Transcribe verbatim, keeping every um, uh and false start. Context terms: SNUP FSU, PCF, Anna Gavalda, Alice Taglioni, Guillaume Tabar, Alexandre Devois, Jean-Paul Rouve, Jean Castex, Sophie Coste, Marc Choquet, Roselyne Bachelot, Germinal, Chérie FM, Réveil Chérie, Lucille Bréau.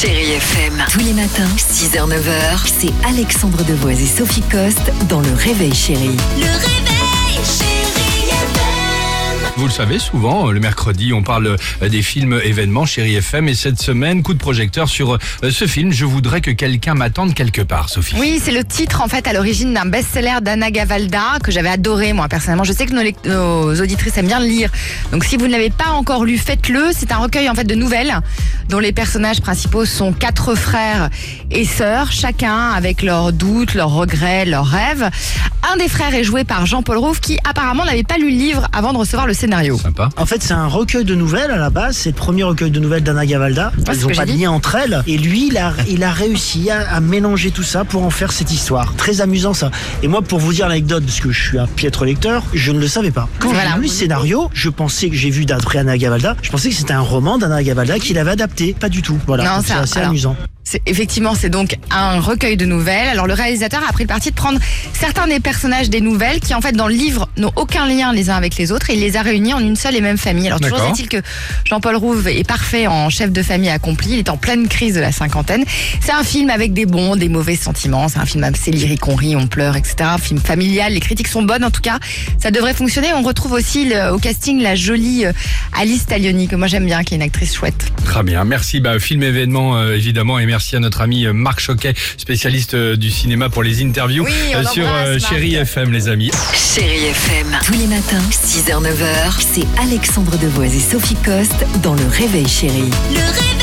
Chérie F M. Tous les matins, six heures neuf heures, c'est Alexandre Devois et Sophie Coste dans le Réveil Chérie. Le Réveil Chérie F M. Vous le savez, souvent, le mercredi, on parle des films événements Chérie F M. Et cette semaine, coup de projecteur sur ce film, Je voudrais que quelqu'un m'attende quelque part, Sophie. Oui, c'est le titre en fait à l'origine d'un best-seller d'Anna Gavalda que j'avais adoré moi personnellement. Je sais que nos, lect- nos auditrices aiment bien le lire. Donc si vous ne l'avez pas encore lu, faites-le. C'est un recueil en fait de nouvelles dont les personnages principaux sont quatre frères et sœurs, chacun avec leurs doutes, leurs regrets, leurs rêves. Un des frères est joué par Jean-Paul Rouve qui apparemment n'avait pas lu le livre avant de recevoir le scénario. Sympa. En fait, c'est un recueil de nouvelles à la base, c'est le premier recueil de nouvelles d'Anna Gavalda. Ah, Ils n'ont pas de lien entre elles et lui, il a, il a réussi à, à mélanger tout ça pour en faire cette histoire. Très amusant ça. Et moi, pour vous dire l'anecdote, parce que je suis un piètre lecteur, je ne le savais pas. Quand voilà. j'ai lu le scénario, je pensais que j'ai vu d'après Anna Gavalda, je pensais que c'était un roman d'Anna Gavalda qu'il avait adapté. Pas du tout. Voilà, non, c'est ça, assez alors... amusant. C'est, effectivement, c'est donc un recueil de nouvelles. Alors le réalisateur a pris le parti de prendre certains des personnages des nouvelles qui en fait dans le livre n'ont aucun lien les uns avec les autres et il les a réunis en une seule et même famille. Alors D'accord. toujours est-il que Jean-Paul Rouve est parfait en chef de famille accompli, il est en pleine crise de la cinquantaine. C'est un film avec des bons, des mauvais sentiments, c'est un film assez lyrique, on rit, on pleure, et cetera. Un film familial, les critiques sont bonnes en tout cas, ça devrait fonctionner. On retrouve aussi le, au casting la jolie Alice Taglioni que moi j'aime bien, qui est une actrice chouette. Très bien, merci. Bah, film événement euh, évidemment et merci. Merci à notre ami Marc Choquet, spécialiste du cinéma pour les interviews oui, sur Chérie F M, les amis. Chérie F M, tous les matins, six heures neuf heures, c'est Alexandre Devois et Sophie Coste dans le Réveil Chérie. Le Réveil.